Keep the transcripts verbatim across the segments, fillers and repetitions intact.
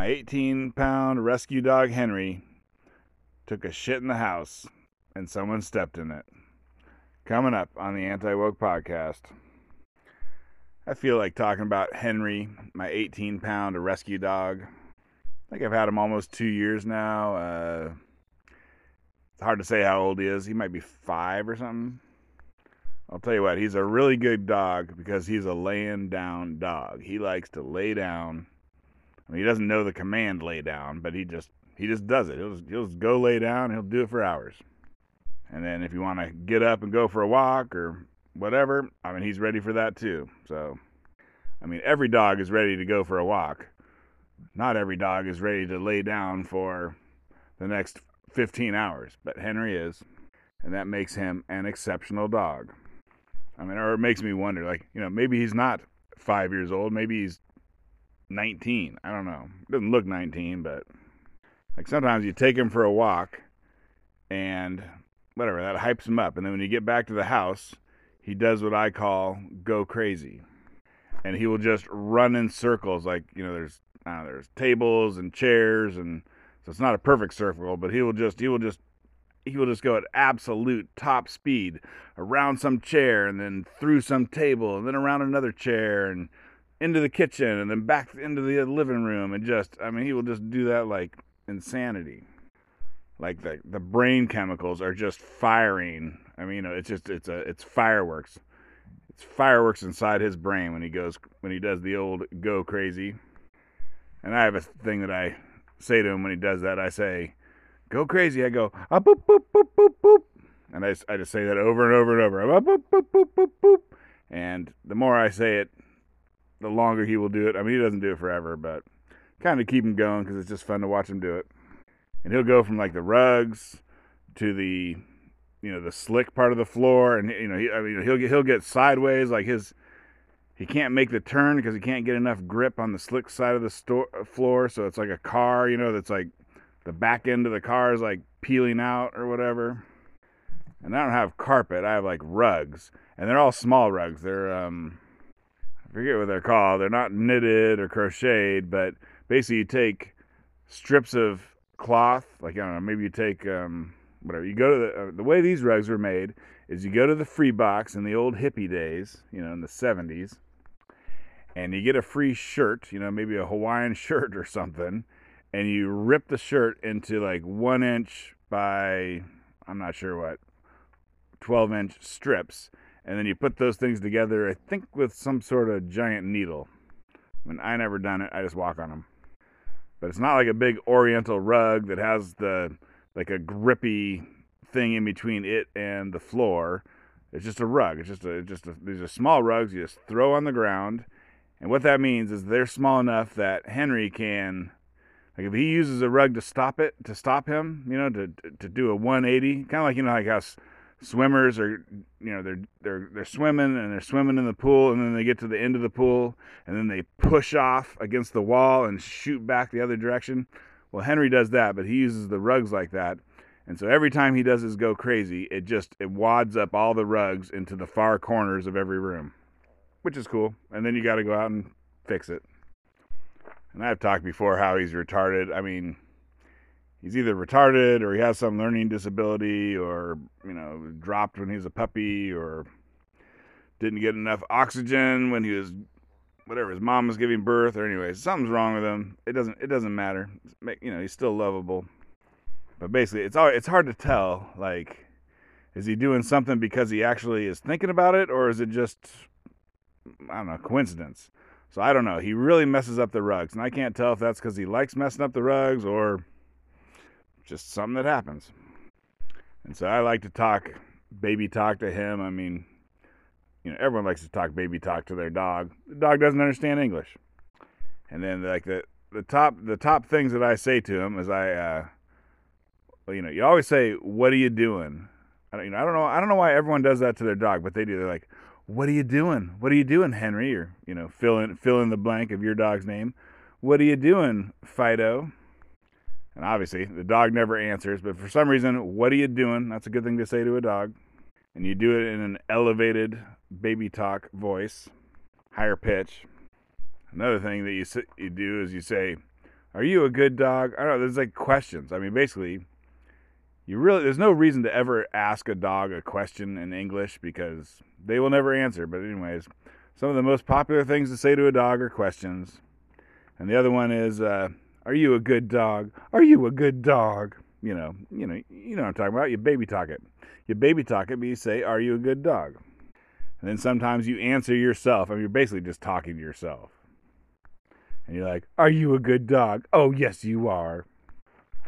My eighteen-pound rescue dog, Henry, took a shit in the house, and someone stepped in it. Coming up on the Anti Woke Podcast. I feel like talking about Henry, my eighteen-pound rescue dog. I think I've had him almost two years now. Uh, it's hard to say how old he is. He might be five or something. I'll tell you what, he's a really good dog because he's a laying down dog. He likes to lay down. I mean, he doesn't know the command lay down, but he just he just does it. He'll just, he'll just go lay down. He'll do it for hours. And then if you want to get up and go for a walk or whatever, I mean, he's ready for that too. So, I mean, every dog is ready to go for a walk. Not every dog is ready to lay down for the next fifteen hours, but Henry is, and that makes him an exceptional dog. I mean, or it makes me wonder, like, you know, maybe he's not five years old, maybe he's nineteen, I don't know. It doesn't look nineteen, but, like, sometimes you take him for a walk, and whatever, that hypes him up, and then when you get back to the house, he does what I call go crazy, and he will just run in circles, like, you know, there's Uh, there's tables and chairs, and so it's not a perfect circle, but he will just he will just he will just go at absolute top speed around some chair, and then through some table, and then around another chair, and into the kitchen, and then back into the living room, and just I mean he will just do that like insanity. Like the the brain chemicals are just firing. I mean, you know, it's just it's a it's fireworks. It's fireworks inside his brain when he goes when he does the old go crazy. And I have a thing that I say to him when he does that. I say, go crazy. I go, ah, boop, boop, boop, boop, boop. And I, I just say that over and over and over. Ah, boop, boop, boop, boop, boop. And the more I say it, the longer he will do it. I mean, he doesn't do it forever, but kind of keep him going because it's just fun to watch him do it. And he'll go from like the rugs to the, you know, the slick part of the floor. And, you know, he, I mean, he'll get, he'll get sideways like his... He can't make the turn because he can't get enough grip on the slick side of the store, floor, so it's like a car, you know, that's like the back end of the car is like peeling out or whatever. And I don't have carpet, I have like rugs, and they're all small rugs. They're, um, I forget what they're called. They're not knitted or crocheted, but basically you take strips of cloth, like, I don't know, maybe you take, um, whatever. You go to the, uh, the way these rugs were made is you go to the free box in the old hippie days, you know, in the seventies. And you get a free shirt, you know, maybe a Hawaiian shirt or something, and you rip the shirt into like one inch by, I'm not sure what, twelve inch strips. And then you put those things together, I think with some sort of giant needle. When I never done it, I just walk on them. But it's not like a big oriental rug that has the, like a grippy thing in between it and the floor. It's just a rug. It's just a, it's just a, these are small rugs you just throw on the ground. And what that means is they're small enough that Henry can, like if he uses a rug to stop it, to stop him, you know, to to do a one eighty, kind of like, you know, like how swimmers are, you know, they're they're they're swimming and they're swimming in the pool, and then they get to the end of the pool, and then they push off against the wall and shoot back the other direction. Well, Henry does that, but he uses the rugs like that. And so every time he does his go crazy, it just, it wads up all the rugs into the far corners of every room. Which is cool, and then you got to go out and fix it. And I've talked before how he's retarded. I mean, he's either retarded or he has some learning disability, or, you know, dropped when he was a puppy, or didn't get enough oxygen when he was, whatever, his mom was giving birth, or anyway, something's wrong with him. It doesn't, it doesn't matter. You know, he's still lovable. But basically, it's all, it's hard to tell, like, is he doing something because he actually is thinking about it, or is it just... I don't know, coincidence. So I don't know. He really messes up the rugs, and I can't tell if that's because he likes messing up the rugs or just something that happens. And so I like to talk baby talk to him. I mean, you know, everyone likes to talk baby talk to their dog. The dog doesn't understand English. And then like the the top the top things that I say to him is I, uh, well, you know, you always say, "What are you doing?" I don't, you know, I don't know. I don't know why everyone does that to their dog, but they do. They're like, "What are you doing? What are you doing, Henry?" Or, you know, fill in, fill in the blank of your dog's name. "What are you doing, Fido?" And obviously, the dog never answers, but for some reason, "What are you doing?" That's a good thing to say to a dog. And you do it in an elevated baby talk voice, higher pitch. Another thing that you you do is you say, Are you a good dog? I don't know. There's like questions. I mean, basically, you really there's no reason to ever ask a dog a question in English because they will never answer. But anyways, some of the most popular things to say to a dog are questions. And the other one is, uh, are you a good dog? Are you a good dog? You know, you know, you know what I'm talking about. You baby talk it. You baby talk it, but you say, are you a good dog? And then sometimes you answer yourself. I mean, you're basically just talking to yourself. And you're like, are you a good dog? Oh, yes, you are.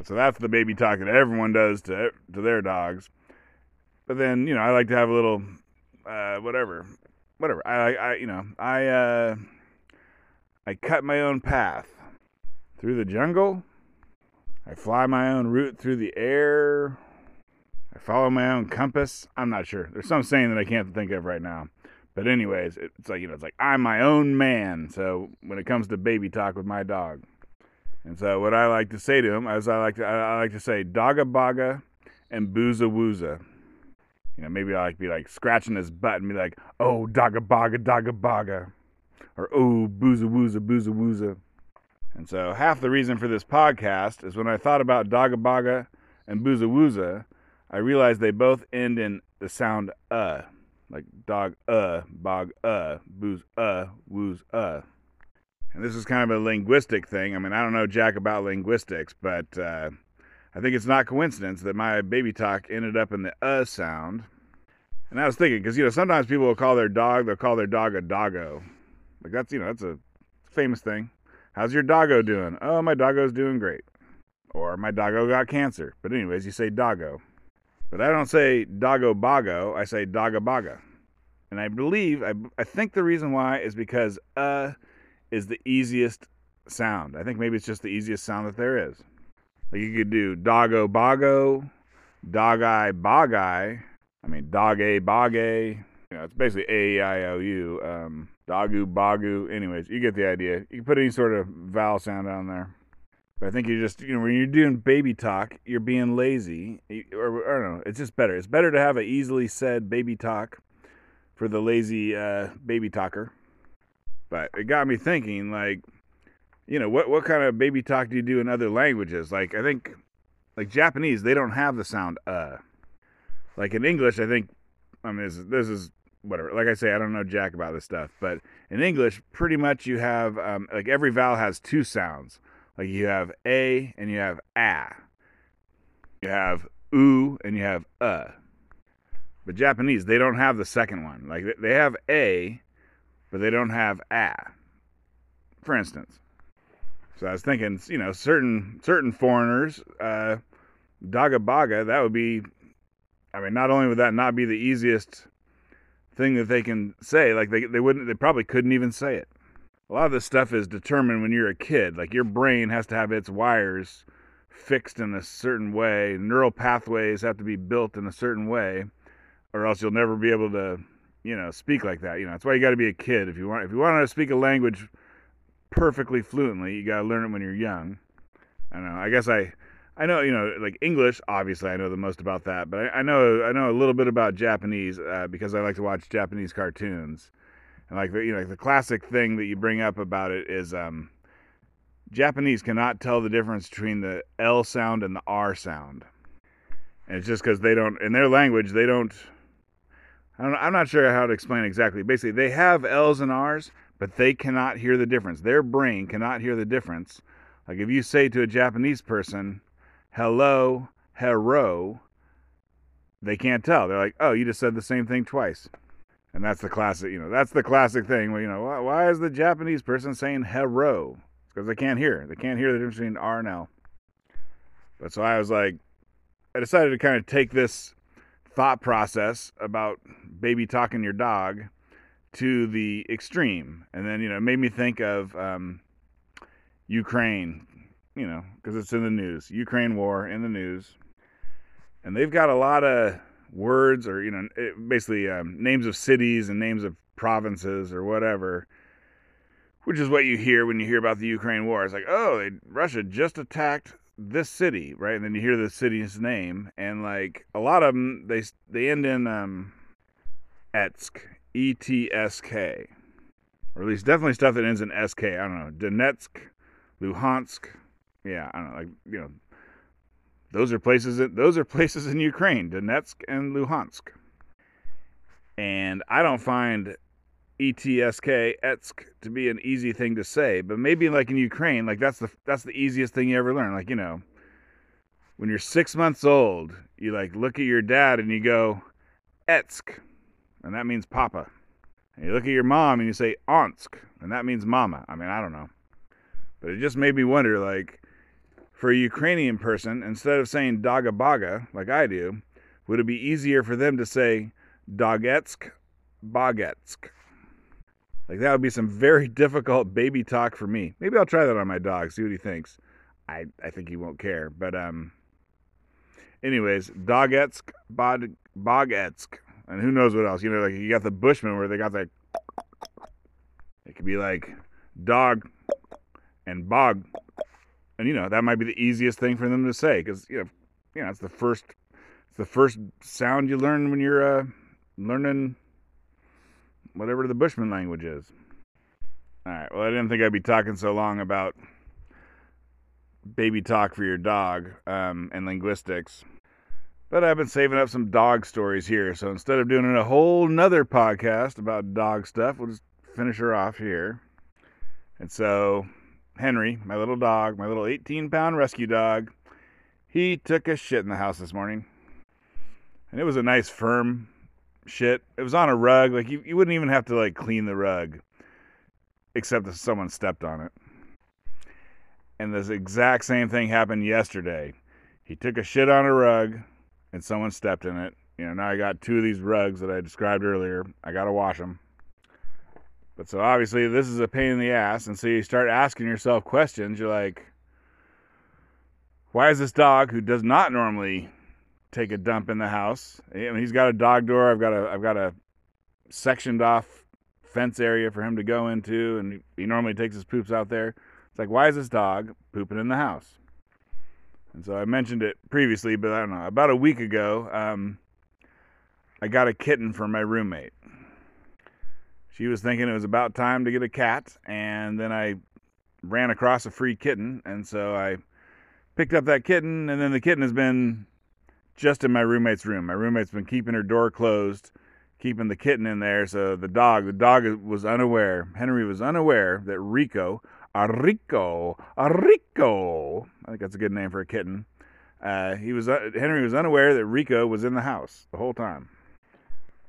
So that's the baby talk that everyone does to to their dogs. But then, you know, I like to have a little, uh, whatever, whatever. I, I, you know, I, uh, I cut my own path through the jungle. I fly my own route through the air. I follow my own compass. I'm not sure. There's some saying that I can't think of right now. But anyways, it's like, you know, it's like, I'm my own man. So when it comes to baby talk with my dog. And so what I like to say to him is I like to, I like to say dogga bogga and booza wooza. You know, maybe I like to be like scratching his butt and be like, oh, dogga bogga, dogga bogga. Or, oh, booza wooza, booza wooza. And so half the reason for this podcast is when I thought about dogga bogga and booza wooza, I realized they both end in the sound uh, like dog uh, bog uh, booze uh, woos uh. And this is kind of a linguistic thing. I mean, I don't know jack about linguistics, but uh, I think it's not coincidence that my baby talk ended up in the uh sound. And I was thinking, because, you know, sometimes people will call their dog, they'll call their dog a doggo. Like that's, you know, that's a famous thing. How's your doggo doing? Oh, my doggo's doing great. Or my doggo got cancer. But anyways, you say doggo. But I don't say doggo boggo, I say dogga bogga. And I believe, I, I think the reason why is because uh is the easiest sound. I think maybe it's just the easiest sound that there is. Like you could do doggo boggo, dog-eye bog-eye, I mean dog-ay bog-ay. You know, it's basically A E I O U, um, doggo boggo. Anyways, you get the idea. You can put any sort of vowel sound on there. But I think you're just, you know, when you're doing baby talk, you're being lazy. Or, or I don't know, it's just better. It's better to have an easily said baby talk for the lazy uh, baby talker. But it got me thinking, like, you know, what, what kind of baby talk do you do in other languages? Like, I think, like Japanese, they don't have the sound, uh. Like in English, I think, I mean, this is, this is whatever. Like I say, I don't know jack about this stuff. But in English, pretty much you have, um, like every vowel has two sounds. Like you have a and you have ah. You have oo and you have uh. But Japanese, they don't have the second one. Like they have a, but they don't have ah. For instance. So I was thinking, you know, certain certain foreigners, uh, dogga bogga, that would be, I mean, not only would that not be the easiest thing that they can say, like they they wouldn't, they probably couldn't even say it. A lot of this stuff is determined when you're a kid. Like your brain has to have its wires fixed in a certain way. Neural pathways have to be built in a certain way, or else you'll never be able to, you know, speak like that. You know, that's why you got to be a kid. If you want, if you want to speak a language perfectly fluently, you got to learn it when you're young. I don't know. I guess I, I know, you know, like English. Obviously, I know the most about that, but I, I know, I know a little bit about Japanese uh, because I like to watch Japanese cartoons. And like the, you know, like the classic thing that you bring up about it is um, Japanese cannot tell the difference between the L sound and the R sound, and it's just because they don't in their language they don't. I don't. I'm not sure how to explain exactly. Basically, they have L's and R's, but they cannot hear the difference. Their brain cannot hear the difference. Like if you say to a Japanese person, "Hello, hero," they can't tell. They're like, "Oh, you just said the same thing twice." And that's the classic, you know, that's the classic thing where, you know, why, why is the Japanese person saying hero? It's because they can't hear. They can't hear the difference between R and L. But so I was like, I decided to kind of take this thought process about baby talking your dog to the extreme. And then, you know, it made me think of um, Ukraine, you know, because it's in the news. Ukraine war in the news. And they've got a lot of words or, you know, basically um, names of cities and names of provinces or whatever, which is what you hear when you hear about the Ukraine war. It's like, oh, they, Russia just attacked this city, right? And then you hear the city's name, and like a lot of them, they they end in um, Etsk, E T S K, or at least definitely stuff that ends in S K. I don't know, Donetsk, Luhansk, yeah, I don't know, like, you know, those are places that, those are places in Ukraine, Donetsk and Luhansk. And I don't find E T S K, etsk, to be an easy thing to say, but maybe like in Ukraine, like that's the that's the easiest thing you ever learn. Like, you know, when you're six months old, you like look at your dad and you go, etsk, and that means papa. And you look at your mom and you say, onsk, and that means mama. I mean, I don't know. But it just made me wonder, like, for a Ukrainian person, instead of saying daga baga, like I do, would it be easier for them to say dogetsk, bagetsk? Like, that would be some very difficult baby talk for me. Maybe I'll try that on my dog, see what he thinks. I, I think he won't care, but, um, anyways, dogetsk, bog, bogetsk, and who knows what else. You know, like, you got the Bushmen where they got that, it could be like dog and bog, and you know, that might be the easiest thing for them to say, because you know, you know, it's the first, it's the first sound you learn when you're uh, learning whatever the Bushman language is. All right, well, I didn't think I'd be talking so long about baby talk for your dog um, and linguistics, but I've been saving up some dog stories here. So instead of doing a whole nother podcast about dog stuff, we'll just finish her off here. And so Henry, my little dog, my little eighteen-pound rescue dog, he took a shit in the house this morning. And it was a nice, firm shit. It was on a rug. Like, you, you wouldn't even have to, like, clean the rug, except if someone stepped on it. And this exact same thing happened yesterday. He took a shit on a rug, and someone stepped in it. You know, now I got two of these rugs that I described earlier. I gotta wash them. But so obviously this is a pain in the ass, and so you start asking yourself questions. You're like, why is this dog, who does not normally take a dump in the house? I mean, he's got a dog door. I've got a I've got a sectioned off fence area for him to go into, and he normally takes his poops out there. It's like, why is this dog pooping in the house? And so I mentioned it previously, but I don't know. About a week ago, um, I got a kitten for my roommate. She was thinking it was about time to get a cat, and then I ran across a free kitten, and so I picked up that kitten, and then the kitten has been just in my roommate's room. My roommate's been keeping her door closed, keeping the kitten in there, so the dog, the dog was unaware, Henry was unaware that Rico, a Rico, a Rico, I think that's a good name for a kitten, uh, he was, uh, Henry was unaware that Rico was in the house the whole time.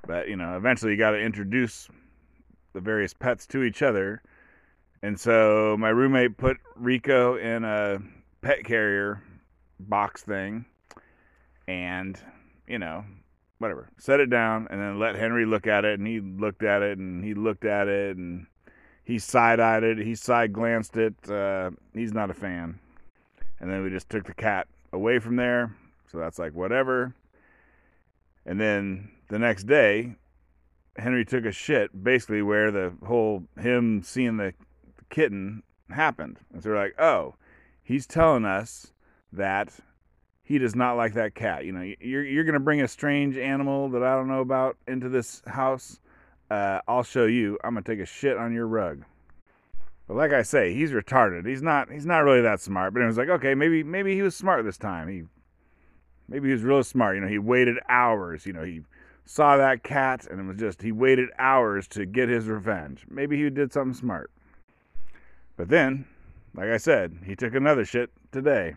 But, you know, eventually you got to introduce the various pets to each other, and so my roommate put Rico in a pet carrier box thing, and, you know, whatever, set it down, and then let Henry look at it, and he looked at it, and he looked at it, and he side-eyed it, he side-glanced it, uh, he's not a fan, and then we just took the cat away from there, so that's like, whatever. And then the next day, Henry took a shit basically where the whole him seeing the kitten happened. And so we're like, oh, he's telling us that he does not like that cat. You know, you're, you're going to bring a strange animal that I don't know about into this house. Uh, I'll show you. I'm going to take a shit on your rug. But like I say, he's retarded. He's not, he's not really that smart. But it was like, okay, maybe, maybe he was smart this time. He, maybe he was real smart. You know, he waited hours, you know, he saw that cat, and it was just, he waited hours to get his revenge. Maybe he did something smart. But then, like I said, he took another shit today.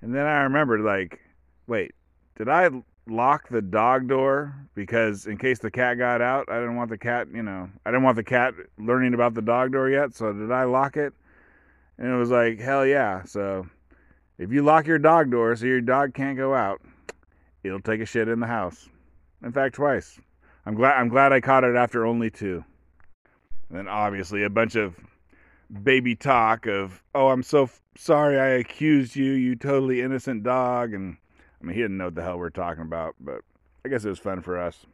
And then I remembered, like, wait, did I lock the dog door? Because in case the cat got out, I didn't want the cat, you know, I didn't want the cat learning about the dog door yet, so did I lock it? And it was like, hell yeah. So if you lock your dog door so your dog can't go out, it'll take a shit in the house. In fact, twice. I'm glad I'm glad I caught it after only two. And then obviously a bunch of baby talk of, oh, I'm so f- sorry I accused you, you totally innocent dog. And I mean, he didn't know what the hell we're talking about, but I guess it was fun for us.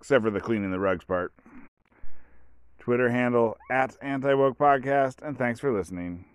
Except for the cleaning the rugs part. Twitter handle at Anti Woke Podcast, and thanks for listening.